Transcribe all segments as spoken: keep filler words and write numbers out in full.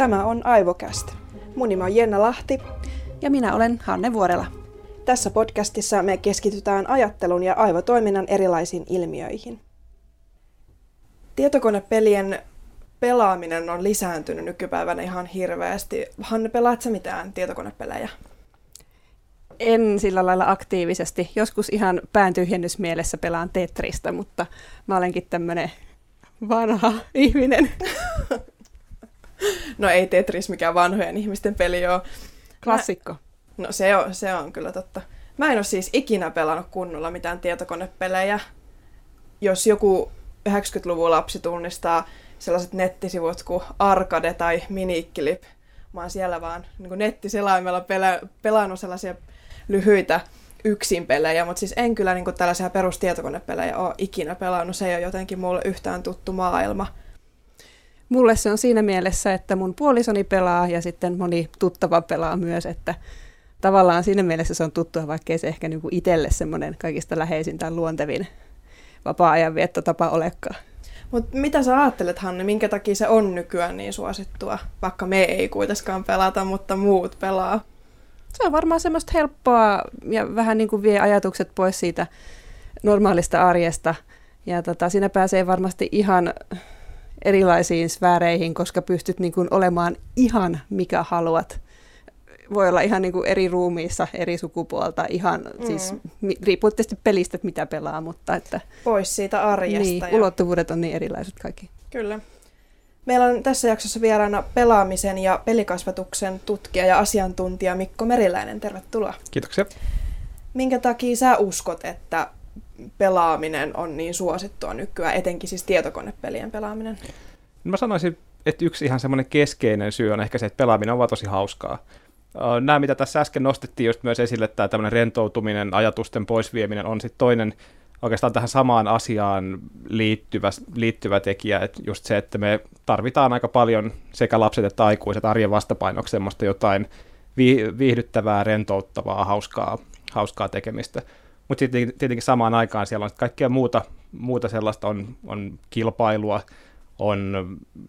Tämä on Aivocast. Mun nimi on Jenna Lahti. Ja minä olen Hanne Vuorela. Tässä podcastissa me keskitytään ajattelun ja aivotoiminnan erilaisiin ilmiöihin. Tietokonepelien pelaaminen on lisääntynyt nykypäivänä ihan hirveästi. Hanne, pelaat sä mitään tietokonepelejä? En sillä lailla aktiivisesti. Joskus ihan pääntyhjennysmielessä pelaan Tetristä, mutta mä olenkin tämmönen vanha ihminen. No ei Tetris mikään vanhojen ihmisten peli ole. Klassikko. Mä... No se on, se on kyllä totta. Mä en ole siis ikinä pelannut kunnolla mitään tietokonepelejä. Jos joku yhdeksänkymmentäluvun lapsi tunnistaa sellaiset nettisivut kuin Arkade tai Miniclip, mä oon siellä vaan niin nettiselaimella pela- pelannut sellaisia lyhyitä yksinpelejä, mutta siis en kyllä niin kuin tällaisia perustietokonepelejä ole ikinä pelannut. Se ei ole jotenkin mulle yhtään tuttu maailma. Mulle se on siinä mielessä, että mun puolisoni pelaa ja sitten moni tuttava pelaa myös, että tavallaan siinä mielessä se on tuttua, vaikkei se ehkä niin kuin itselle semmoinen kaikista läheisin tai luontevin vapaa-ajanviettotapa olekaan. Mut mitä sä ajattelet, Hanne, minkä takia se on nykyään niin suosittua? Vaikka me ei kuitenkaan pelata, mutta muut pelaa. Se on varmaan semmoista helppoa ja vähän niin kuin vie ajatukset pois siitä normaalista arjesta. Ja tota, siinä pääsee varmasti ihan erilaisiin sfääreihin, koska pystyt niin kuin olemaan ihan mikä haluat. Voi olla ihan niin kuin eri ruumiissa, eri sukupuolta, ihan mm. siis riippuu tietysti pelistä, että mitä pelaa, mutta että... Pois siitä arjesta. Niin, ja... ulottuvuudet on niin erilaiset kaikki. Kyllä. Meillä on tässä jaksossa vieraana pelaamisen ja pelikasvatuksen tutkija ja asiantuntija Mikko Meriläinen. Tervetuloa. Kiitoksia. Minkä takia sä uskot, että pelaaminen on niin suosittua nykyään, etenkin siis tietokonepelien pelaaminen? Mä sanoisin, että yksi ihan semmoinen keskeinen syy on ehkä se, että pelaaminen on vaan tosi hauskaa. Nämä, mitä tässä äsken nostettiin just myös esille, tämä tämmöinen rentoutuminen, ajatusten poisvieminen on sitten toinen oikeastaan tähän samaan asiaan liittyvä, liittyvä tekijä, että just se, että me tarvitaan aika paljon sekä lapset että aikuiset arjen vastapainoksi semmoista jotain viihdyttävää, rentouttavaa, hauskaa, hauskaa tekemistä. Mutta sitten tietenkin samaan aikaan siellä on kaikkea muuta, muuta sellaista, on, on kilpailua, on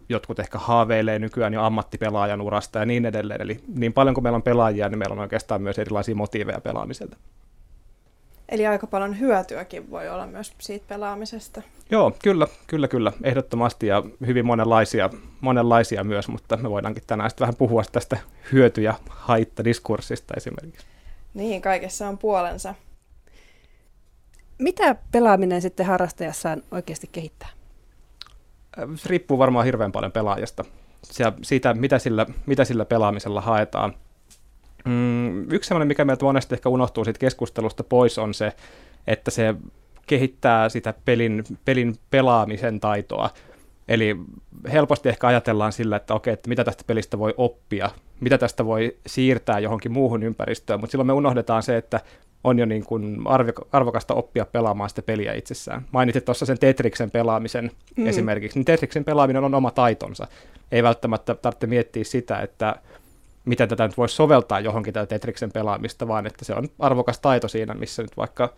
jotkut ehkä haaveilee nykyään jo ammattipelaajan urasta ja niin edelleen. Eli niin paljon kuin meillä on pelaajia, niin meillä on oikeastaan myös erilaisia motiiveja pelaamiselta. Eli aika paljon hyötyäkin voi olla myös siitä pelaamisesta. Joo, kyllä, kyllä, kyllä, ehdottomasti ja hyvin monenlaisia, monenlaisia myös, mutta me voidaankin tänään sitten vähän puhua tästä hyöty- ja haittadiskurssista esimerkiksi. Niin, kaikessa on puolensa. Mitä pelaaminen sitten harrastajassaan oikeasti kehittää? Se riippuu varmaan hirveän paljon pelaajasta, siitä, mitä sillä, mitä sillä pelaamisella haetaan. Mm, yksi sellainen, mikä meiltä monesti ehkä unohtuu siitä keskustelusta pois, on se, että se kehittää sitä pelin, pelin pelaamisen taitoa. Eli helposti ehkä ajatellaan sillä, että okei, että mitä tästä pelistä voi oppia, mitä tästä voi siirtää johonkin muuhun ympäristöön, mutta silloin me unohdetaan se, että on jo niin kuin arvokasta oppia pelaamaan sitä peliä itsessään. Mainitsit tuossa sen Tetriksen pelaamisen mm. esimerkiksi, niin Tetriksen pelaaminen on oma taitonsa. Ei välttämättä tarvitse miettiä sitä, että miten tätä nyt voisi soveltaa johonkin tätä Tetriksen pelaamista, vaan että se on arvokas taito siinä, missä nyt vaikka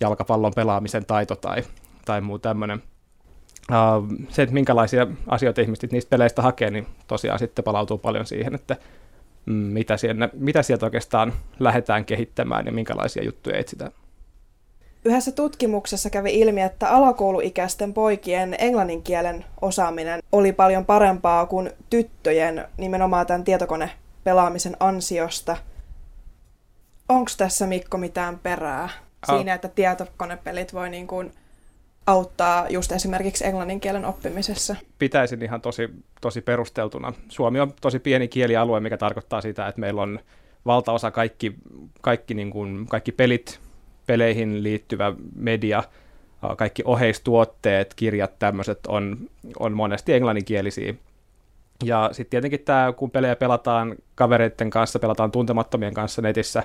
jalkapallon pelaamisen taito tai, tai muu tämmöinen. Uh, se, että minkälaisia asioita ihmiset niistä peleistä hakee, niin tosiaan sitten palautuu paljon siihen, että Mitä, siellä, mitä sieltä oikeastaan lähdetään kehittämään ja minkälaisia juttuja etsitään. Yhdessä tutkimuksessa kävi ilmi, että alakouluikäisten poikien englannin kielen osaaminen oli paljon parempaa kuin tyttöjen nimenomaan tämän tietokonepelaamisen ansiosta. Onko tässä, Mikko, mitään perää siinä, että tietokonepelit voi niin kuin auttaa just esimerkiksi englannin kielen oppimisessa? Pitäisin ihan tosi, tosi perusteltuna. Suomi on tosi pieni kielialue, mikä tarkoittaa sitä, että meillä on valtaosa kaikki, kaikki, niin kuin, kaikki pelit, peleihin liittyvä media, kaikki oheistuotteet, kirjat, tämmöiset on, on monesti englanninkielisiä. Ja sitten tietenkin tämä, kun pelejä pelataan kavereiden kanssa, pelataan tuntemattomien kanssa netissä,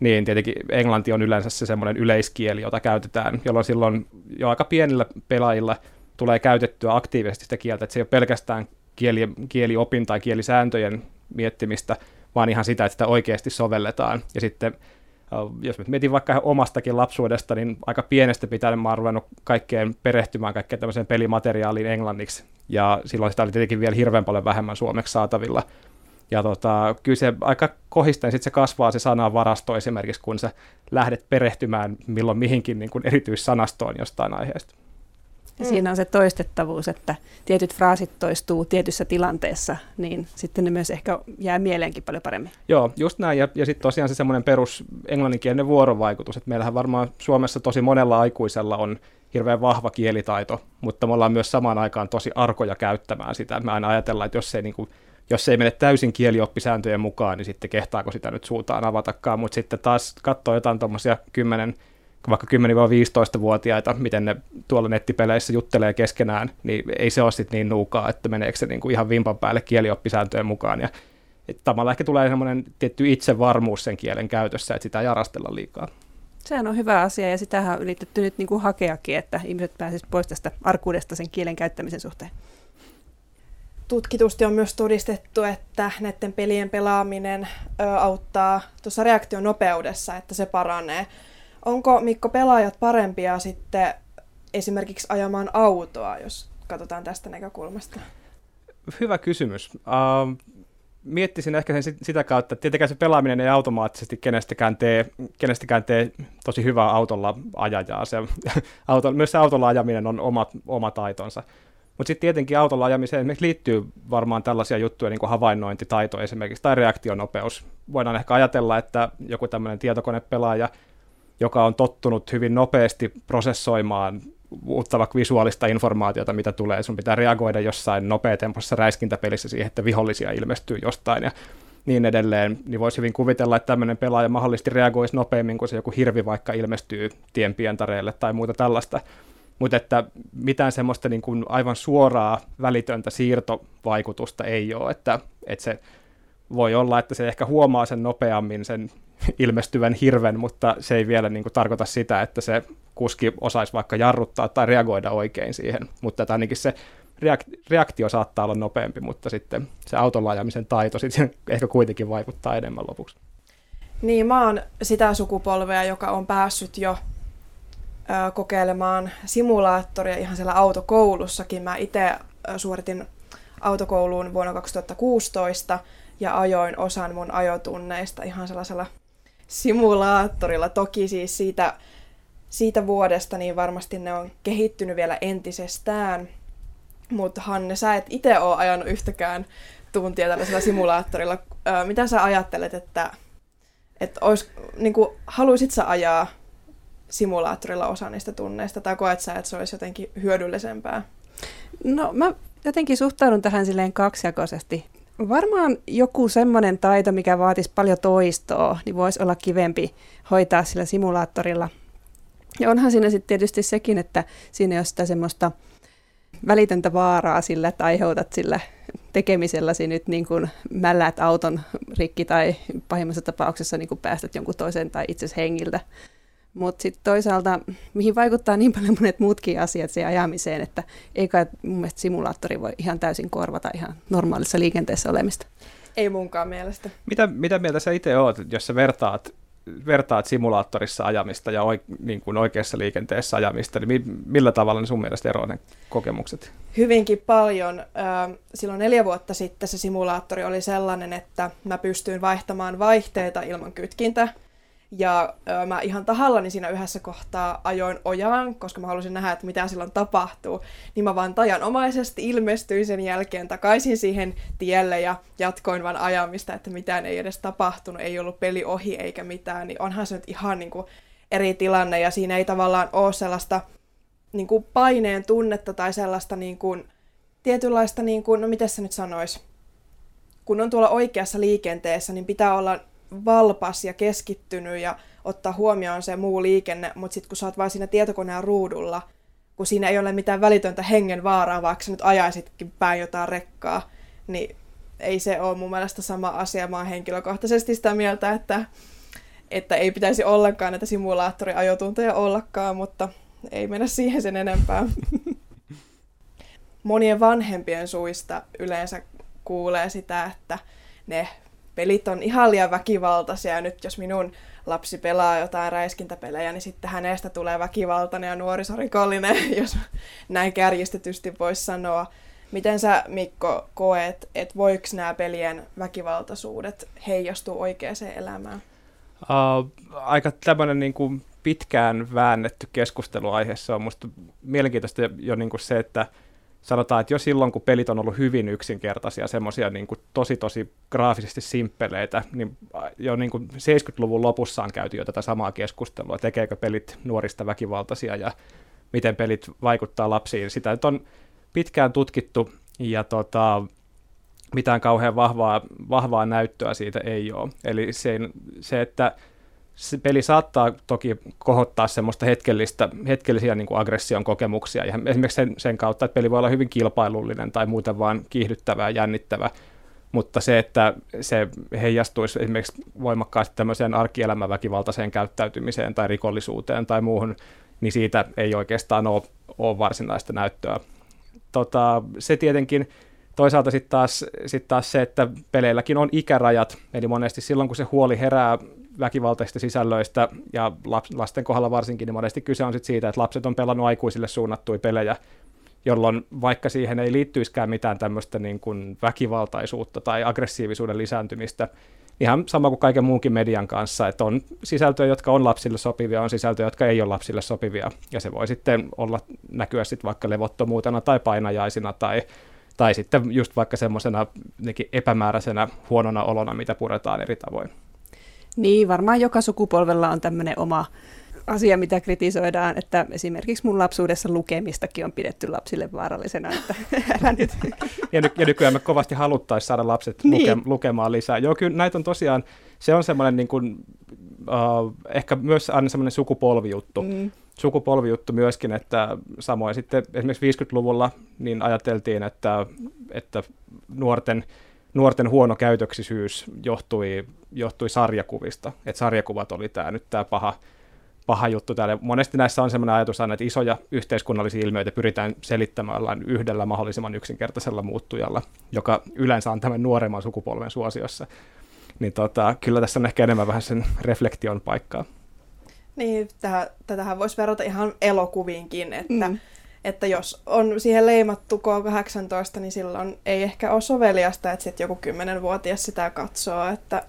niin tietenkin englanti on yleensä se semmoinen yleiskieli, jota käytetään, jolloin silloin jo aika pienillä pelaajilla tulee käytettyä aktiivisesti sitä kieltä, että se ei ole pelkästään kieli, kieliopin tai kielisääntöjen miettimistä, vaan ihan sitä, että sitä oikeasti sovelletaan. Ja sitten Jos mietin vaikka omastakin lapsuudesta, niin aika pienestä pitäen mä oon ruvennut kaikkeen perehtymään, kaikkeen tämmöiseen pelimateriaaliin englanniksi, ja silloin sitä oli tietenkin vielä hirveän paljon vähemmän suomeksi saatavilla. Ja tota, kyllä se aika kohisten sitten se kasvaa se sanavarasto esimerkiksi, kun sä lähdet perehtymään milloin mihinkin niin kuin erityissanastoon jostain aiheesta. Ja siinä on se toistettavuus, että tietyt fraasit toistuu tietyssä tilanteessa, niin sitten ne myös ehkä jää mieleenkin paljon paremmin. Joo, just näin. Ja, ja sitten tosiaan se semmoinen perus englanninkielinen vuorovaikutus, että meillähän varmaan Suomessa tosi monella aikuisella on hirveän vahva kielitaito, mutta me ollaan myös samaan aikaan tosi arkoja käyttämään sitä. Me aina ajatellaan, että jos ei, niin kuin, jos ei mene täysin kielioppisääntöjen mukaan, niin sitten kehtaako sitä nyt suutaan avatakaan, mutta sitten taas katsoo jotain tuommoisia kymmenen vaikka kymmenen viisitoista-vuotiaita, miten ne tuolla nettipeleissä juttelee keskenään, niin ei se ole sitten niin nuukaa, että meneekö se niinku ihan vimpan päälle kielioppisääntöjen mukaan. Ja tavallaan ehkä tulee semmoinen tietty itsevarmuus sen kielen käytössä, että sitä ei arastella liikaa. Sehän on hyvä asia, ja sitähän on yritetty nyt niinku hakeakin, että ihmiset pääsisivät pois tästä arkuudesta sen kielen käyttämisen suhteen. Tutkitusti on myös todistettu, että näiden pelien pelaaminen auttaa tuossa reaktionopeudessa, että se paranee. Onko, Mikko, pelaajat parempia sitten esimerkiksi ajamaan autoa, jos katsotaan tästä näkökulmasta? Hyvä kysymys. Uh, miettisin ehkä sen sitä kautta, että tietenkään se pelaaminen ei automaattisesti kenestäkään tee, kenestäkään tee tosi hyvää autolla ajajaa. Se, auto, myös se autolla ajaminen on oma, oma taitonsa. Mutta sitten tietenkin autolla ajamiseen esimerkiksi liittyy varmaan tällaisia juttuja, niin kuin havainnointitaito esimerkiksi, tai reaktionopeus. Voidaan ehkä ajatella, että joku tämmöinen tietokonepelaaja, joka on tottunut hyvin nopeasti prosessoimaan uutta vaikka visuaalista informaatiota, mitä tulee. Sun pitää reagoida jossain nopeatempoisessa räiskintäpelissä siihen, että vihollisia ilmestyy jostain ja niin edelleen. Niin voisi hyvin kuvitella, että tämmöinen pelaaja mahdollisesti reagoisi nopeammin, kun se joku hirvi vaikka ilmestyy tienpientareelle tai muuta tällaista. Mutta että mitään semmoista niin kuin aivan suoraa välitöntä siirtovaikutusta ei ole, että, että se voi olla, että se ehkä huomaa sen nopeammin sen ilmestyvän hirven, mutta se ei vielä niin kuin tarkoita sitä, että se kuski osaisi vaikka jarruttaa tai reagoida oikein siihen, mutta ainakin se reaktio saattaa olla nopeampi, mutta sitten se autolla ajamisen taito sitten ehkä kuitenkin vaikuttaa enemmän lopuksi. Niin, mä oon sitä sukupolvea, joka on päässyt jo ö, kokeilemaan simulaattoria ihan siellä autokoulussakin. Mä itse suoritin autokouluun vuonna kaksituhattakuusitoista, ja ajoin osan mun ajotunneista ihan sellaisella simulaattorilla. Toki siis siitä, siitä vuodesta niin varmasti ne on kehittynyt vielä entisestään. Mutta Hanne, sä et itse ole ajanut yhtäkään tuntia tällaisella simulaattorilla. Mitä sä ajattelet, että, että olis, niin kuin, haluisit sä ajaa simulaattorilla osa niistä tunneista? Tai koet sä, että se olisi jotenkin hyödyllisempää? No mä jotenkin suhtaudun tähän silleen kaksijakoisesti. Varmaan joku semmoinen taito, mikä vaatisi paljon toistoa, niin voisi olla kivempi hoitaa sillä simulaattorilla. Ja onhan siinä sitten tietysti sekin, että siinä ei ole sitä semmoista välitöntä vaaraa sillä, että aiheutat sillä tekemiselläsi nyt niin kuin mälläät auton rikki tai pahimmassa tapauksessa niin kuin päästät jonkun toisen tai itsesi hengiltä. Mutta sitten toisaalta, mihin vaikuttaa niin paljon monet muutkin asiat siihen ajamiseen, että ei kai mun mielestä simulaattori voi ihan täysin korvata ihan normaalissa liikenteessä olemista. Ei munkaan mielestä. Mitä, mitä mieltä sä itse oot, jos sä vertaat, vertaat simulaattorissa ajamista ja oike, niin kuin oikeassa liikenteessä ajamista, niin mi, millä tavalla ne sun mielestä eroavat ne kokemukset? Hyvinkin paljon. Silloin neljä vuotta sitten se simulaattori oli sellainen, että mä pystyin vaihtamaan vaihteita ilman kytkintä. Ja ö, mä ihan tahallani siinä yhdessä kohtaa ajoin ojaan, koska mä halusin nähdä, että mitä silloin tapahtuu. Niin mä vaan tajanomaisesti ilmestyin sen jälkeen takaisin siihen tielle ja jatkoin vaan ajamista, että mitään ei edes tapahtunut, ei ollut peli ohi eikä mitään. Niin onhan se nyt ihan niin kuin eri tilanne ja siinä ei tavallaan ole sellaista niin kuin paineen tunnetta tai sellaista niin kuin, tietynlaista, niin kuin, no miten se nyt sanoisi, kun on tuolla oikeassa liikenteessä, niin pitää olla valpas ja keskittynyt ja ottaa huomioon se muu liikenne, mutta sitten kun sä oot vaan siinä tietokoneen ruudulla, kun siinä ei ole mitään välitöntä hengen vaaraa, vaikka sä nyt ajaisitkin päin jotain rekkaa, niin ei se ole mun mielestä sama asia. Mä oon henkilökohtaisesti sitä mieltä, että, että ei pitäisi ollenkaan näitä simulaattoriajotunteja ollakaan, mutta ei mennä siihen sen enempää. Monien vanhempien suista yleensä kuulee sitä, että ne pelit on ihan liian väkivaltaisia, ja nyt jos minun lapsi pelaa jotain räiskintäpelejä, niin sitten hänestä tulee väkivaltainen ja nuorisorikollinen, jos näin kärjistetysti voisi sanoa. Miten sä, Mikko, koet, että voiko nämä pelien väkivaltaisuudet heijastua oikeaan elämään? Uh, aika tämmöinen niin kuin pitkään väännetty keskusteluaiheessa on musta mielenkiintoista jo niin kuin se, että sanotaan, että jo silloin, kun pelit on ollut hyvin yksinkertaisia, semmoisia niin kuin tosi tosi graafisesti simppeleitä, niin jo niin kuin seitsemänkymmentäluvun lopussa on käyty jo tätä samaa keskustelua, tekeekö pelit nuorista väkivaltaisia ja miten pelit vaikuttaa lapsiin. Sitä nyt on pitkään tutkittu ja tota, mitään kauhean vahvaa, vahvaa näyttöä siitä ei ole. Eli se, se että se peli saattaa toki kohottaa semmoista hetkellistä, hetkellisiä niin kuin aggression kokemuksia. Ja esimerkiksi sen, sen kautta, että peli voi olla hyvin kilpailullinen tai muuten vaan kiihdyttävä ja jännittävä. Mutta se, että se heijastuisi esimerkiksi voimakkaasti tämmöiseen arkielämän väkivaltaiseen käyttäytymiseen tai rikollisuuteen tai muuhun, niin siitä ei oikeastaan ole, ole varsinaista näyttöä. Tota, se tietenkin... Toisaalta sitten taas, sit taas se, että peleilläkin on ikärajat, eli monesti silloin, kun se huoli herää väkivaltaisista sisällöistä, ja lasten kohdalla varsinkin, niin monesti kyse on sit siitä, että lapset on pelannut aikuisille suunnattuja pelejä, jolloin vaikka siihen ei liittyisikään mitään tämmöistä niin kuin väkivaltaisuutta tai aggressiivisuuden lisääntymistä, ihan sama kuin kaiken muunkin median kanssa, että on sisältöjä, jotka on lapsille sopivia, on sisältöjä, jotka ei ole lapsille sopivia, ja se voi sitten olla, näkyä sitten vaikka levottomuutena tai painajaisina tai Tai sitten just vaikka semmoisena epämääräisenä huonona olona, mitä puretaan eri tavoin. Niin, varmaan joka sukupolvella on tämmöinen oma asia, mitä kritisoidaan, että esimerkiksi mun lapsuudessa lukemistakin on pidetty lapsille vaarallisena. Että älä nyt. Ja, ny- ja nykyään me kovasti haluttaisiin saada lapset niin. luke- lukemaan lisää. Joo, kyllä näitä on tosiaan, se on semmoinen niin kuin, uh, ehkä myös aina semmoinen sukupolvijuttu. Mm. Sukupolvijuttu myöskin, että samoin sitten esimerkiksi viisikymmentäluvulla niin ajateltiin, että, että nuorten, nuorten huono käytöksisyys johtui, johtui sarjakuvista. Että sarjakuvat oli tämä nyt tämä paha, paha juttu täällä. Monesti näissä on sellainen ajatus aina, että isoja yhteiskunnallisia ilmiöitä pyritään selittämään yhdellä mahdollisimman yksinkertaisella muuttujalla, joka yleensä on tämän nuoremman sukupolven suosiossa. Niin tota, kyllä tässä on ehkä enemmän vähän sen reflektion paikkaa. Niin, tähän, tätähän voisi verrata ihan elokuviinkin, että, mm. että jos on siihen leimattu K kahdeksantoista, niin silloin ei ehkä ole soveliasta, että sitten joku kymmenvuotias sitä katsoo. Että...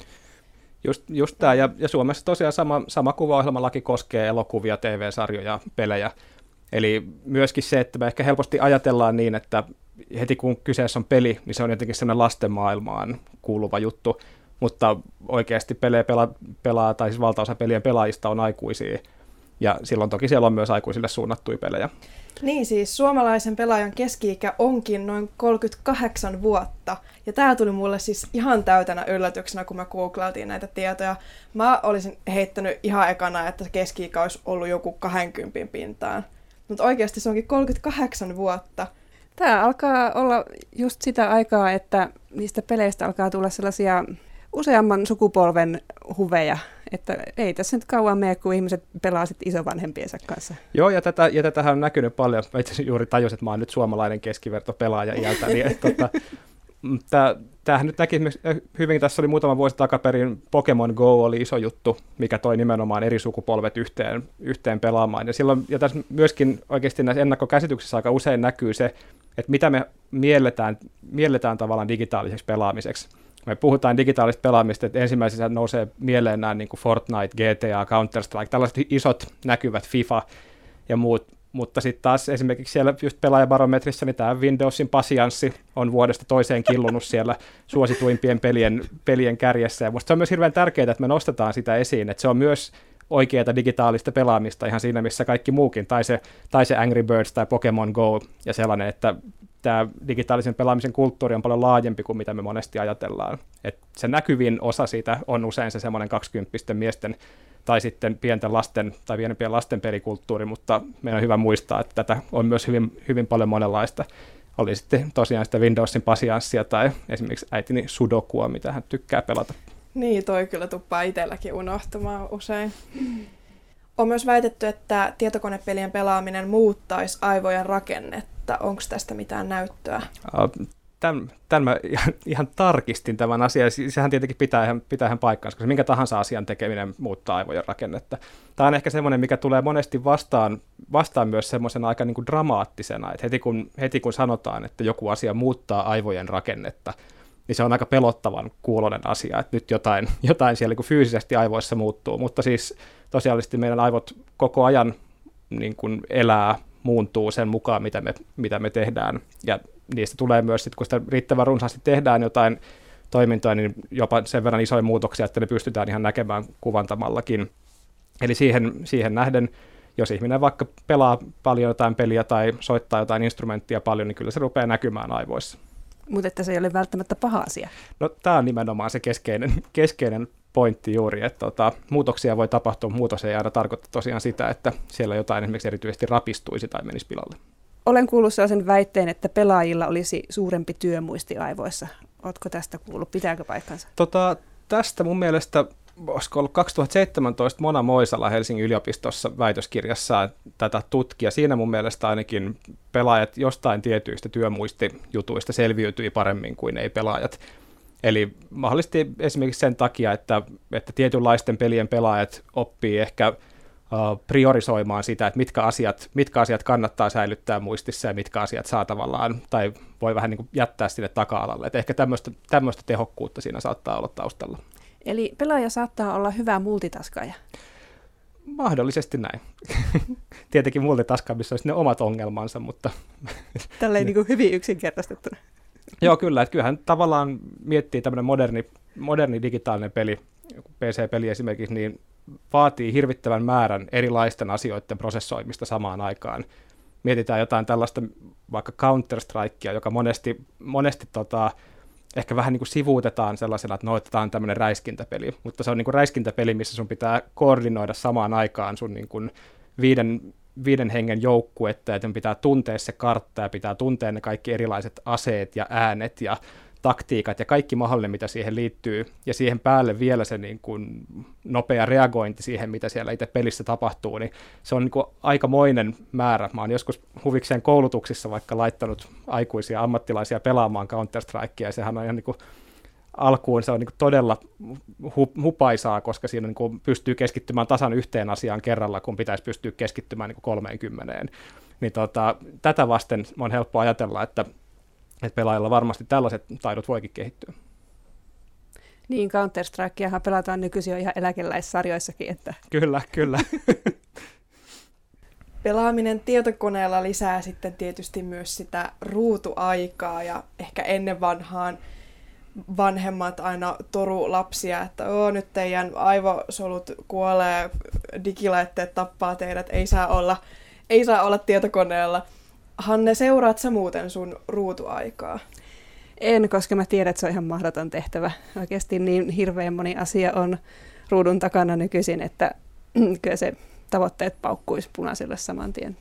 Just, just tämä, ja, ja Suomessa tosiaan sama, sama kuvaohjelmalaki koskee elokuvia, T V-sarjoja, pelejä. Eli myöskin se, että me ehkä helposti ajatellaan niin, että heti kun kyseessä on peli, niin se on jotenkin sellainen lasten maailmaan kuuluva juttu. Mutta oikeasti pelejä pela, pelaa, tai siis valtaosa pelien pelaajista on aikuisia, ja silloin toki siellä on myös aikuisille suunnattuja pelejä. Niin siis, suomalaisen pelaajan keski-ikä onkin noin kolmekymmentäkahdeksan vuotta, ja tämä tuli mulle siis ihan täytänä yllätyksenä, kun me googlailtiin näitä tietoja. Mä olisin heittänyt ihan ekana, että keski-ikä olisi ollut joku kaksikymmentä pintaan, mutta oikeasti se onkin kolmekymmentäkahdeksan vuotta. Tämä alkaa olla just sitä aikaa, että niistä peleistä alkaa tulla sellaisia... useamman sukupolven huveja, että ei tässä nyt kauan mene, kun ihmiset pelaa sitten isovanhempiensa kanssa. Joo, ja, tätä, ja tätähän on näkynyt paljon. Mä itse juuri tajusin, että mä oon nyt suomalainen keskivertopelaaja iältä. Niin, tota, tämähän nyt näki esimerkiksi hyvin, tässä oli muutama vuosi takaperin, Pokemon Go oli iso juttu, mikä toi nimenomaan eri sukupolvet yhteen, yhteen pelaamaan. Ja, silloin, ja tässä myöskin oikeasti näissä ennakkokäsityksissä aika usein näkyy se, että mitä me mielletään, mielletään tavallaan digitaaliseksi pelaamiseksi. Me puhutaan digitaalista pelaamista, että ensimmäisenä nousee mieleen nämä niin kuin Fortnite, G T A, Counter-Strike, tällaiset isot näkyvät FIFA ja muut. Mutta sitten taas esimerkiksi siellä just pelaajabarometrissä, niin tämä Windowsin pasianssi on vuodesta toiseen killunut siellä suosituimpien pelien, pelien kärjessä. Ja musta se on myös hirveän tärkeää, että me nostetaan sitä esiin, että se on myös oikeaa digitaalista pelaamista ihan siinä, missä kaikki muukin, tai se, tai se Angry Birds tai Pokemon Go ja sellainen, että tämä digitaalisen pelaamisen kulttuuri on paljon laajempi kuin mitä me monesti ajatellaan. Et se näkyvin osa siitä on usein se semmoinen kaksikymppisten miesten tai sitten pienten lasten tai pienempien lasten pelikulttuuri, mutta meidän on hyvä muistaa, että tätä on myös hyvin, hyvin paljon monenlaista. Oli sitten tosiaan sitä Windowsin pasianssia tai esimerkiksi äitini sudokua, mitä hän tykkää pelata. Niin, toi kyllä tuppaa itselläkin unohtumaan usein. On myös väitetty, että tietokonepelien pelaaminen muuttaisi aivojen rakennetta. Onko tästä mitään näyttöä? Tämän, tämän mä ihan, ihan tarkistin tämän asian, sehän tietenkin pitää ihan, pitää ihan paikkaansa, koska minkä tahansa asian tekeminen muuttaa aivojen rakennetta. Tämä on ehkä semmoinen, mikä tulee monesti vastaan, vastaan myös semmoisen aika niin kuin dramaattisena, että heti kun, heti kun sanotaan, että joku asia muuttaa aivojen rakennetta, niin se on aika pelottavan kuuloinen asia, että nyt jotain, jotain siellä niin kuin fyysisesti aivoissa muuttuu, mutta siis tosiaallisesti meidän aivot koko ajan niin kuin elää, muuntuu sen mukaan, mitä me, mitä me tehdään, ja niistä tulee myös, sit, kun sitä riittävän runsaasti tehdään jotain toimintoja, niin jopa sen verran isoja muutoksia, että ne pystytään ihan näkemään kuvantamallakin. Eli siihen, siihen nähden, jos ihminen vaikka pelaa paljon jotain peliä tai soittaa jotain instrumenttia paljon, niin kyllä se rupeaa näkymään aivoissa. Mutta että se ei ole välttämättä paha asia. No tämä on nimenomaan se keskeinen, keskeinen pointti juuri, että tota, muutoksia voi tapahtua, muutos ei aina tarkoita tosiaan sitä, että siellä jotain esimerkiksi erityisesti rapistuisi tai menisi pilalle. Olen kuullut sellaisen väitteen, että pelaajilla olisi suurempi työmuisti aivoissa. Oletko tästä kuullut? Pitääkö paikkansa? Tota, tästä mun mielestä, olisiko ollut kaksituhattaseitsemäntoista Mona Moisala Helsingin yliopistossa väitöskirjassaan tätä tutkia. Siinä mun mielestä ainakin pelaajat jostain tietyistä työmuistijutuista selviytyi paremmin kuin ei-pelaajat. Eli mahdollisesti esimerkiksi sen takia, että, että tietynlaisten pelien pelaajat oppii ehkä priorisoimaan sitä, että mitkä asiat, mitkä asiat kannattaa säilyttää muistissa ja mitkä asiat saa tavallaan, tai voi vähän niin kuin jättää sinne taka-alalle. Et ehkä tämmöistä, tämmöistä tehokkuutta siinä saattaa olla taustalla. Eli pelaaja saattaa olla hyvä multitaskaaja? Mahdollisesti näin. Tietenkin multitaskaamissa olisi ne omat ongelmansa, mutta... Tälleen niin kuin hyvin yksinkertaistettuna. Joo, kyllä. Että kyllähän tavallaan miettii tämmöinen moderni, moderni digitaalinen peli, P C-peli esimerkiksi, niin vaatii hirvittävän määrän erilaisten asioiden prosessoimista samaan aikaan. Mietitään jotain tällaista vaikka Counter-Strikea, joka monesti, monesti tota, ehkä vähän niin kuin sivuutetaan sellaisena, että no, tämä on tämmöinen räiskintäpeli, mutta se on niin kuin räiskintäpeli, missä sun pitää koordinoida samaan aikaan sun niin kuin viiden, viiden hengen joukkuetta, että pitää tuntea se kartta ja pitää tuntea ne kaikki erilaiset aseet ja äänet ja taktiikat ja kaikki mahdollinen, mitä siihen liittyy, ja siihen päälle vielä se niin kuin nopea reagointi siihen, mitä siellä itse pelissä tapahtuu, niin se on niin kuin aikamoinen määrä. Mä oon joskus huvikseen koulutuksissa vaikka laittanut aikuisia ammattilaisia pelaamaan Counter-Strikea, ja sehän on ihan niin kuin alkuun se on niin kuin todella hupaisaa, koska siinä niin kuin pystyy keskittymään tasan yhteen asiaan kerralla, kun pitäisi pystyä keskittymään niin kuin kolmeenkymmeneen. Niin tota, tätä vasten on helppo ajatella, että että pelaajilla varmasti tällaiset taidot voikin kehittyä. Niin, Counter-Strikeahan pelataan nykyisin jo ihan eläkeläissarjoissakin. Että. Kyllä, kyllä. Pelaaminen tietokoneella lisää sitten tietysti myös sitä ruutuaikaa, ja ehkä ennen vanhaan vanhemmat aina toru lapsia, että oo, nyt teidän aivosolut kuolee, digilaitteet tappaa teidät, ei saa olla, ei saa olla tietokoneella. Hanne, seuraat sä muuten sun ruutuaikaa? En, koska mä tiedän, että se on ihan mahdoton tehtävä. Oikeasti niin hirveän moni asia on ruudun takana nykyisin, että kyllä se tavoitteet paukkuisi punaiselle saman tien.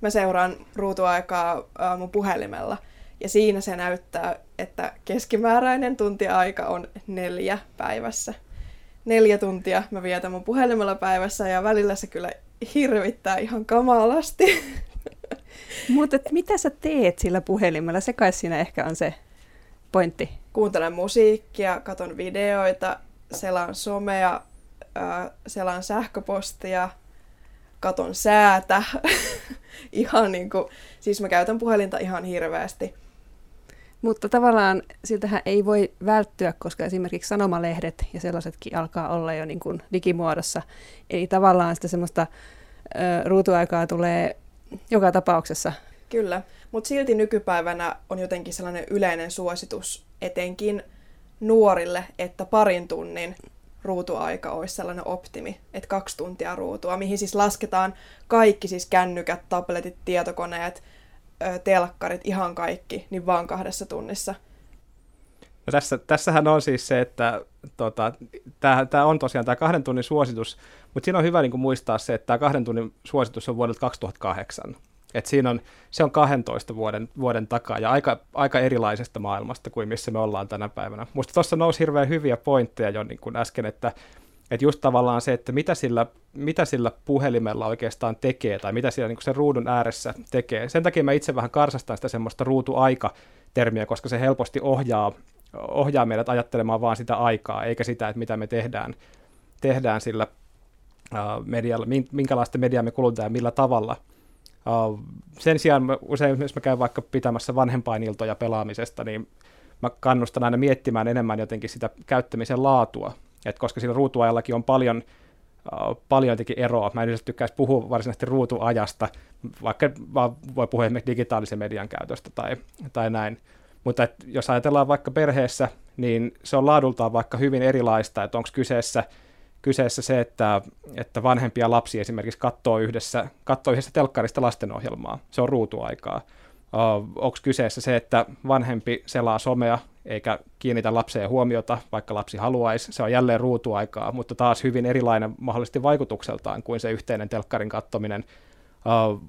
Mä seuraan ruutuaikaa mun puhelimella, ja siinä se näyttää, että keskimääräinen tuntiaika on neljä päivässä. Neljä tuntia mä vietän mun puhelimella päivässä, ja välillä se kyllä hirvittää ihan kamalasti. Mutta mitä sä teet sillä puhelimella? Se kai siinä ehkä on se pointti. Kuuntelen musiikkia, katon videoita, selaan somea, äh, selaan sähköpostia, katon säätä. Ihan niin kuin, siis mä käytän puhelinta ihan hirveästi. Mutta tavallaan siltähän ei voi välttyä, koska esimerkiksi sanomalehdet ja sellaisetkin alkaa olla jo niin kuin digimuodossa. Eli tavallaan sitä semmoista äh, ruutuaikaa tulee... Joka tapauksessa. Kyllä, mutta silti nykypäivänä on jotenkin sellainen yleinen suositus, etenkin nuorille, että parin tunnin ruutuaika olisi sellainen optimi, että kaksi tuntia ruutua, mihin siis lasketaan kaikki, siis kännykät, tabletit, tietokoneet, telkkarit, ihan kaikki, niin vaan kahdessa tunnissa. No tässä, tässähän on siis se, että tota, tämä on tosiaan tämä kahden tunnin suositus, mutta siinä on hyvä niin kuin muistaa se, että tämä kahden tunnin suositus on vuodelta kaksituhattakahdeksan. Et siinä on, se on kahdentoista vuoden, vuoden takaa ja aika, aika erilaisesta maailmasta kuin missä me ollaan tänä päivänä. Musta tuossa nousi hirveän hyviä pointteja jo niin kuin äsken, että Että just tavallaan se, että mitä sillä, mitä sillä puhelimella oikeastaan tekee tai mitä siellä niin kuin sen ruudun ääressä tekee. Sen takia mä itse vähän karsastan sitä semmoista ruutuaika-termiä, koska se helposti ohjaa, ohjaa meidät ajattelemaan vaan sitä aikaa, eikä sitä, että mitä me tehdään, tehdään sillä uh, medialla, minkälaista mediaa me kulutetaan ja millä tavalla. Uh, sen sijaan mä, usein, jos mä käyn vaikka pitämässä vanhempainiltoja pelaamisesta, niin mä kannustan aina miettimään enemmän jotenkin sitä käyttämisen laatua. Et koska sillä ruutuajallakin on paljon, äh, paljon eroa. Mä en yleensä tykkäisi puhua varsinaisesti ruutuajasta, vaikka vaan voi puhua esimerkiksi digitaalisen median käytöstä tai, tai näin. Mutta et, jos ajatellaan vaikka perheessä, niin se on laadultaan vaikka hyvin erilaista, että onko kyseessä, kyseessä se, että, että vanhempia lapsia esimerkiksi katsoo yhdessä, katsoo yhdessä telkkarista lastenohjelmaa. Se on ruutuaikaa. Onko kyseessä se, että vanhempi selaa somea eikä kiinnitä lapseen huomiota, vaikka lapsi haluaisi. Se on jälleen ruutuaikaa, mutta taas hyvin erilainen mahdollisesti vaikutukseltaan kuin se yhteinen telkkarin katsominen.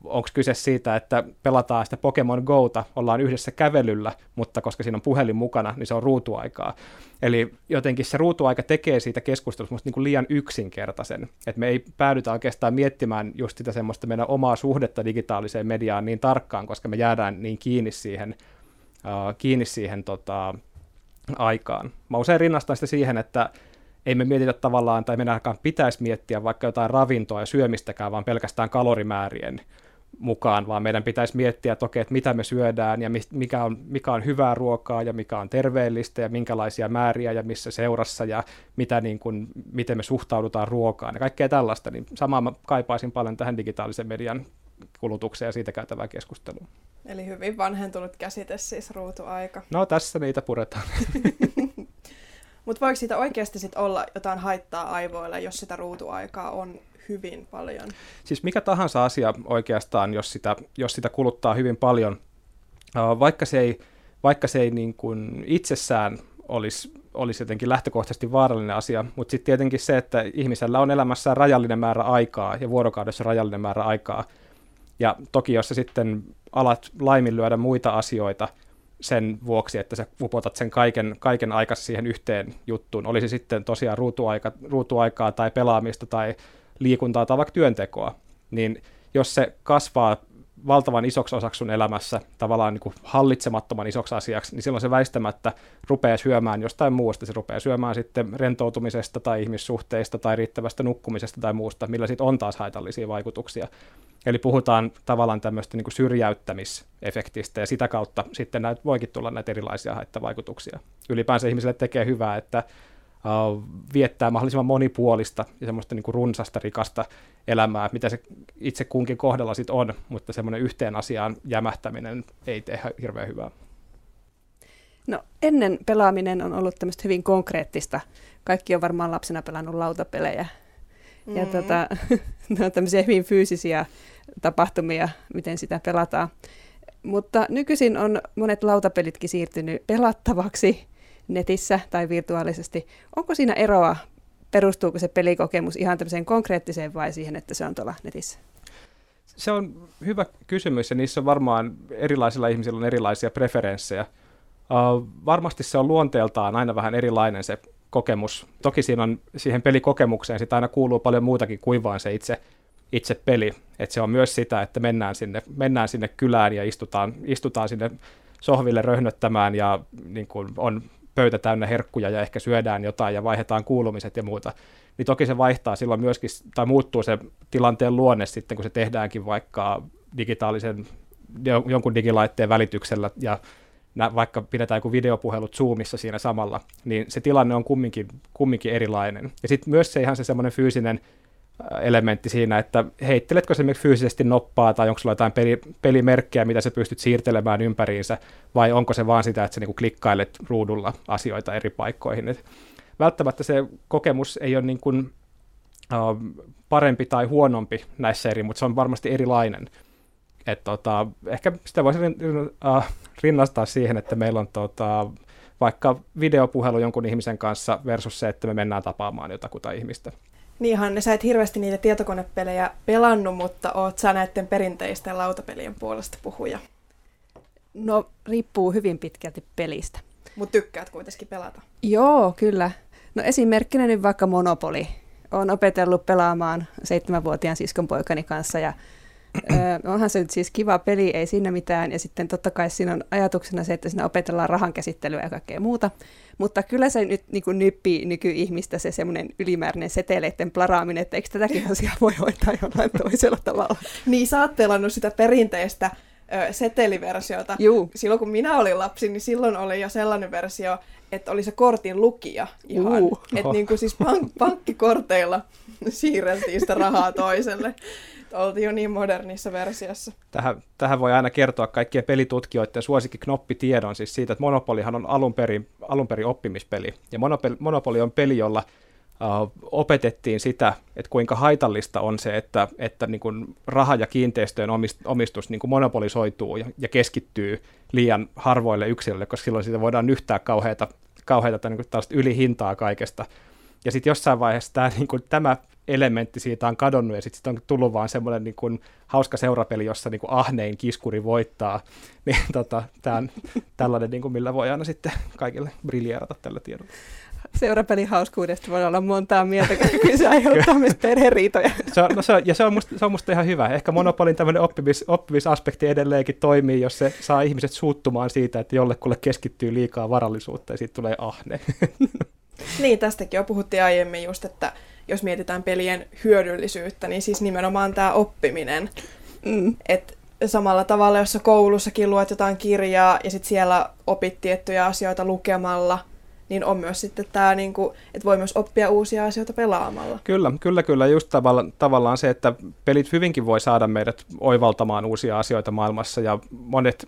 Onko kyse siitä, että pelataan sitä Pokemon Gota, ollaan yhdessä kävelyllä, mutta koska siinä on puhelin mukana, niin se on ruutuaikaa. Eli jotenkin se ruutuaika tekee siitä keskustelusta musta niin kuin liian yksinkertaisen. Et me ei päädytä oikeastaan miettimään just sitä semmoista meidän omaa suhdetta digitaaliseen mediaan niin tarkkaan, koska me jäädään niin kiinni siihen, uh, kiinni siihen tota, aikaan. Mä usein rinnastan sitä siihen, että ei me mietitä tavallaan, tai meidän ainakaan pitäisi miettiä vaikka jotain ravintoa ja syömistäkään, vaan pelkästään kalorimäärien mukaan, vaan meidän pitäisi miettiä, että okei, että mitä me syödään ja mikä on, mikä on hyvää ruokaa ja mikä on terveellistä ja minkälaisia määriä ja missä seurassa ja mitä niin kuin, miten me suhtaudutaan ruokaan ja kaikkea tällaista. Niin samaa mä kaipaisin paljon tähän digitaalisen median kulutukseen ja siitä käytävää keskustelua. Eli hyvin vanhentunut käsite siis ruutuaika. No tässä niitä puretaan. Mutta voiko siitä oikeasti sit olla jotain haittaa aivoilla, jos sitä ruutuaikaa on hyvin paljon? Siis mikä tahansa asia oikeastaan, jos sitä, jos sitä kuluttaa hyvin paljon, vaikka se ei, vaikka se ei niin kuin itsessään olisi, olisi jotenkin lähtökohtaisesti vaarallinen asia, mutta sitten tietenkin se, että ihmisellä on elämässään rajallinen määrä aikaa ja vuorokaudessa rajallinen määrä aikaa. Ja toki jos sä sitten alat laiminlyödä muita asioita, sen vuoksi, että sä upotat sen kaiken, kaiken aikas siihen yhteen juttuun. Olisi sitten tosiaan ruutuaika, ruutuaikaa tai pelaamista tai liikuntaa tai vaikka työntekoa. Niin jos se kasvaa valtavan isoksi osaksi sun elämässä, tavallaan niin kuin hallitsemattoman isoksi asiaksi, niin silloin se väistämättä rupeaa syömään jostain muusta. Se rupeaa syömään sitten rentoutumisesta tai ihmissuhteista tai riittävästä nukkumisesta tai muusta, millä sitten on taas haitallisia vaikutuksia. Eli puhutaan tavallaan tämmöistä niin kuin syrjäyttämisefektistä ja sitä kautta sitten näitä, voikin tulla näitä erilaisia haittavaikutuksia. Ylipäänsä ihmisille tekee hyvää, että uh, viettää mahdollisimman monipuolista ja semmoista niin kuin runsasta, rikasta elämää, mitä se itse kunkin kohdalla sitten on, mutta semmoinen yhteen asiaan jämähtäminen ei tee hirveän hyvää. No ennen pelaaminen on ollut tämmöistä hyvin konkreettista. Kaikki on varmaan lapsena pelannut lautapelejä. Ja mm. tota, no, tämmöisiä hyvin fyysisiä tapahtumia, miten sitä pelataan. Mutta nykyisin on monet lautapelitkin siirtynyt pelattavaksi netissä tai virtuaalisesti. Onko siinä eroa? Perustuuko se pelikokemus ihan tämmöiseen konkreettiseen vai siihen, että se on tuolla netissä? Se on hyvä kysymys ja niissä on varmaan erilaisilla ihmisillä on erilaisia preferenssejä. Uh, varmasti se on luonteeltaan aina vähän erilainen se kokemus. Toki siinä on, siihen pelikokemukseen sitä aina kuuluu paljon muutakin kuin vaan se itse, itse peli. Et se on myös sitä, että mennään sinne, mennään sinne kylään ja istutaan, istutaan sinne sohville röhnöttämään ja niin kun on pöytä täynnä herkkuja ja ehkä syödään jotain ja vaihdetaan kuulumiset ja muuta. Niin toki se vaihtaa silloin myöskin, tai muuttuu se tilanteen luonne sitten, kun se tehdäänkin vaikka digitaalisen, jonkun digilaitteen välityksellä ja vaikka pidetään joku videopuhelut Zoomissa siinä samalla, niin se tilanne on kumminkin, kumminkin erilainen. Ja sitten myös se ihan se semmoinen fyysinen elementti siinä, että heitteletkö se fyysisesti noppaa tai onko sulla jotain peli, pelimerkkejä, mitä sä pystyt siirtelemään ympäriinsä, vai onko se vaan sitä, että sä niinku klikkailet ruudulla asioita eri paikkoihin. Et välttämättä se kokemus ei ole niin kuin, äh, parempi tai huonompi näissä eri, mutta se on varmasti erilainen. Et tota, ehkä sitä voisi rinnastaa siihen, että meillä on tota, vaikka videopuhelu jonkun ihmisen kanssa versus se, että me mennään tapaamaan jotakuta ihmistä. Niin Hanne, sä et hirveästi niitä tietokonepelejä pelannut, mutta oot sä näiden perinteisten lautapelien puolesta puhuja? No riippuu hyvin pitkälti pelistä. Mut tykkäät kuitenkin pelata? Joo, kyllä. No esimerkkinä nyt vaikka Monopoly. olen opetellut pelaamaan seitsemänvuotiaan siskonpoikani kanssa ja öö, onhan se nyt siis kiva peli, ei siinä mitään. Ja sitten totta kai siinä on ajatuksena se, että siinä opetellaan rahan käsittelyä ja kaikkea muuta. Mutta kyllä se nyt niin kuin nyppii nykyihmistä se semmoinen ylimääräinen seteleiden plaraaminen, että eikö tätäkin asiaa voi hoitaa jollain toisella tavalla. Niin sä oot pelannut sitä perinteistä seteliversiota. Juu. Silloin kun minä olin lapsi, niin silloin oli jo sellainen versio, että oli se kortin lukija ihan. Uh. Että niin kuin siis pank- pankkikorteilla siirreltiin sitä rahaa toiselle. Oltiin jo niin modernissa versiossa. Tähän, tähän voi aina kertoa kaikkien pelitutkijoiden suosikkiknoppitiedon siis siitä, että Monopolyhan on alun perin, alun perin oppimispeli. Ja Monopoly, Monopoly on peli, jolla uh, opetettiin sitä, että kuinka haitallista on se, että, että niin kuin raha- ja kiinteistöjen omistus niin kuin monopolisoituu ja, ja keskittyy liian harvoille yksilöille, koska silloin siitä voidaan nyhtää kauheata, kauheata niin kuin tällaista ylihintaa kaikesta. Ja sitten jossain vaiheessa tämä, niin kuin, tämä elementti siitä on kadonnut, ja sitten sit on tullut vaan semmoinen niin kuin hauska seurapeli, jossa niin kuin ahnein kiskuri voittaa. Niin, tota, tämä on tällainen, niin kuin, millä voi aina sitten kaikille briljeerata tällä tiedolla. Seurapelin hauskuudesta voi olla montaa mieltä, koska kyllä se aiheuttaa myös perheriitoja. Se on, no se on, ja se on, musta, se on musta ihan hyvä. Ehkä Monopolin tämmöinen oppimis, oppimisaspekti edelleenkin toimii, jos se saa ihmiset suuttumaan siitä, että jollekulle keskittyy liikaa varallisuutta, ja siitä tulee ahne. Niin, tästäkin jo puhuttiin aiemmin just, että jos mietitään pelien hyödyllisyyttä, niin siis nimenomaan tämä oppiminen. Mm. Et samalla tavalla, jos sä koulussakin luet jotain kirjaa ja sit siellä opit tiettyjä asioita lukemalla, niin on myös sitten tämä, niinku, että voi myös oppia uusia asioita pelaamalla. Kyllä, kyllä, kyllä. Just tavalla, tavallaan se, että pelit hyvinkin voi saada meidät oivaltamaan uusia asioita maailmassa ja monet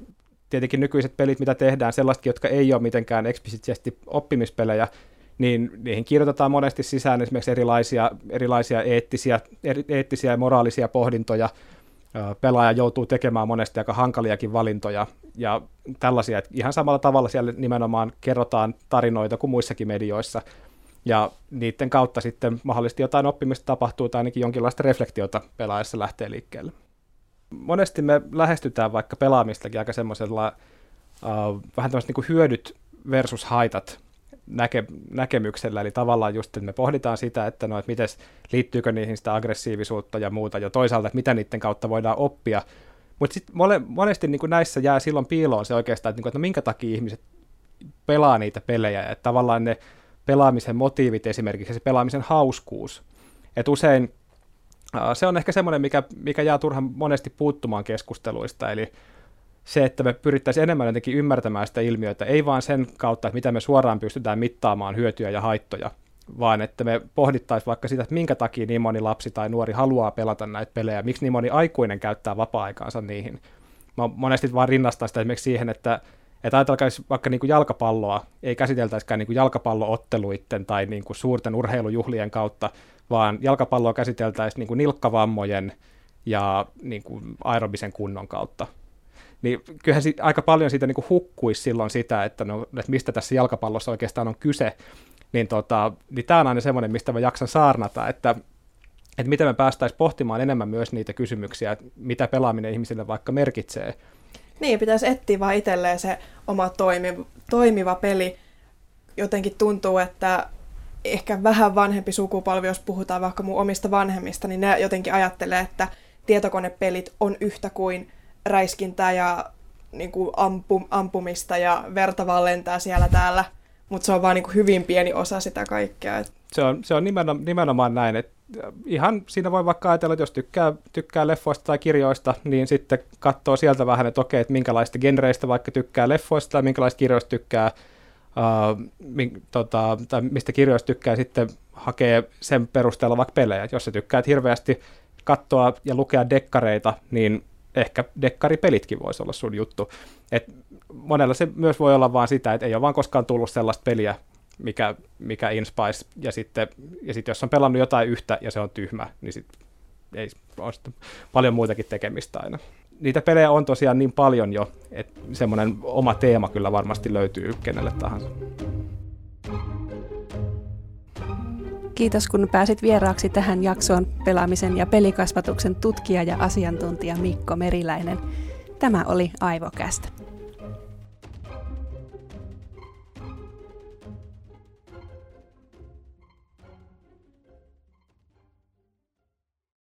tietenkin nykyiset pelit, mitä tehdään, sellaisetkin, jotka ei ole mitenkään eksplisiittisesti oppimispelejä, niin niihin kirjoitetaan monesti sisään esimerkiksi erilaisia, erilaisia eettisiä, eri, eettisiä ja moraalisia pohdintoja. Pelaaja joutuu tekemään monesti aika hankaliakin valintoja ja tällaisia. Et ihan samalla tavalla siellä nimenomaan kerrotaan tarinoita kuin muissakin medioissa. Ja niiden kautta sitten mahdollisesti jotain oppimista tapahtuu tai ainakin jonkinlaista reflektiota pelaajassa lähtee liikkeelle. Monesti me lähestytään vaikka pelaamistakin aika semmoisella uh, vähän tämmöiset niin kuin hyödyt versus haitat Näke, näkemyksellä, eli tavallaan just, että me pohditaan sitä, että no, että mites, liittyykö niihin sitä aggressiivisuutta ja muuta, ja toisaalta, että mitä niiden kautta voidaan oppia. Mutta sitten monesti niin kuin näissä jää silloin piiloon se oikeastaan, että, niin kuin, että no, minkä takia ihmiset pelaa niitä pelejä, että tavallaan ne pelaamisen motiivit esimerkiksi, ja se pelaamisen hauskuus. Että usein se on ehkä semmoinen, mikä, mikä jää turhan monesti puuttumaan keskusteluista, eli se, että me pyrittäisiin enemmän jotenkin ymmärtämään sitä ilmiötä, ei vaan sen kautta, että mitä me suoraan pystytään mittaamaan hyötyjä ja haittoja, vaan että me pohdittaisiin vaikka sitä, että minkä takia niin moni lapsi tai nuori haluaa pelata näitä pelejä, miksi niin moni aikuinen käyttää vapaa-aikaansa niihin. Mä monesti vaan rinnastan sitä esimerkiksi siihen, että, että ajatelkaisiin vaikka niin kuin jalkapalloa, ei käsiteltäisikään niin kuin jalkapallootteluiden tai niin kuin suurten urheilujuhlien kautta, vaan jalkapalloa käsiteltäisiin niin kuin nilkkavammojen ja niin kuin aerobisen kunnon kautta. Niin kyllähän aika paljon siitä niin kuin hukkuisi silloin sitä, että, no, että mistä tässä jalkapallossa oikeastaan on kyse, niin, tota, niin tämä on aina semmoinen, mistä mä jaksan saarnata, että, että miten me päästäisiin pohtimaan enemmän myös niitä kysymyksiä, että mitä pelaaminen ihmisille vaikka merkitsee. Niin, pitäisi etsiä vaan itselleen se oma toimi, toimiva peli. Jotenkin tuntuu, että ehkä vähän vanhempi sukupolvi, jos puhutaan vaikka mun omista vanhemmista, niin ne jotenkin ajattelee, että tietokonepelit on yhtä kuin räiskintää ja niin kuin ampu, ampumista ja verta vaan lentää siellä täällä, mutta se on vaan niin kuin hyvin pieni osa sitä kaikkea. Se on, se on nimenomaan, nimenomaan näin, että ihan siinä voi vaikka ajatella, että jos tykkää, tykkää leffoista tai kirjoista, niin sitten katsoo sieltä vähän, että okei, että minkälaista genreistä vaikka tykkää leffoista tai minkälaista kirjoista tykkää, uh, min, tota, tai mistä kirjoista tykkää sitten hakee sen perusteella vaikka pelejä. Jos sä tykkäät hirveästi katsoa ja lukea dekkareita, niin ehkä dekkaripelitkin voisi olla sun juttu. Et monella se myös voi olla vaan sitä, että ei ole vaan koskaan tullut sellaista peliä, mikä, mikä inspires, ja sitten ja sit jos on pelannut jotain yhtä ja se on tyhmä, niin sit ei, on sitten paljon muitakin tekemistä aina. Niitä pelejä on tosiaan niin paljon jo, että semmoinen oma teema kyllä varmasti löytyy kenelle tahansa. Kiitos, kun pääsit vieraaksi tähän jaksoon pelaamisen ja pelikasvatuksen tutkija ja asiantuntija Mikko Meriläinen. Tämä oli Aivocast.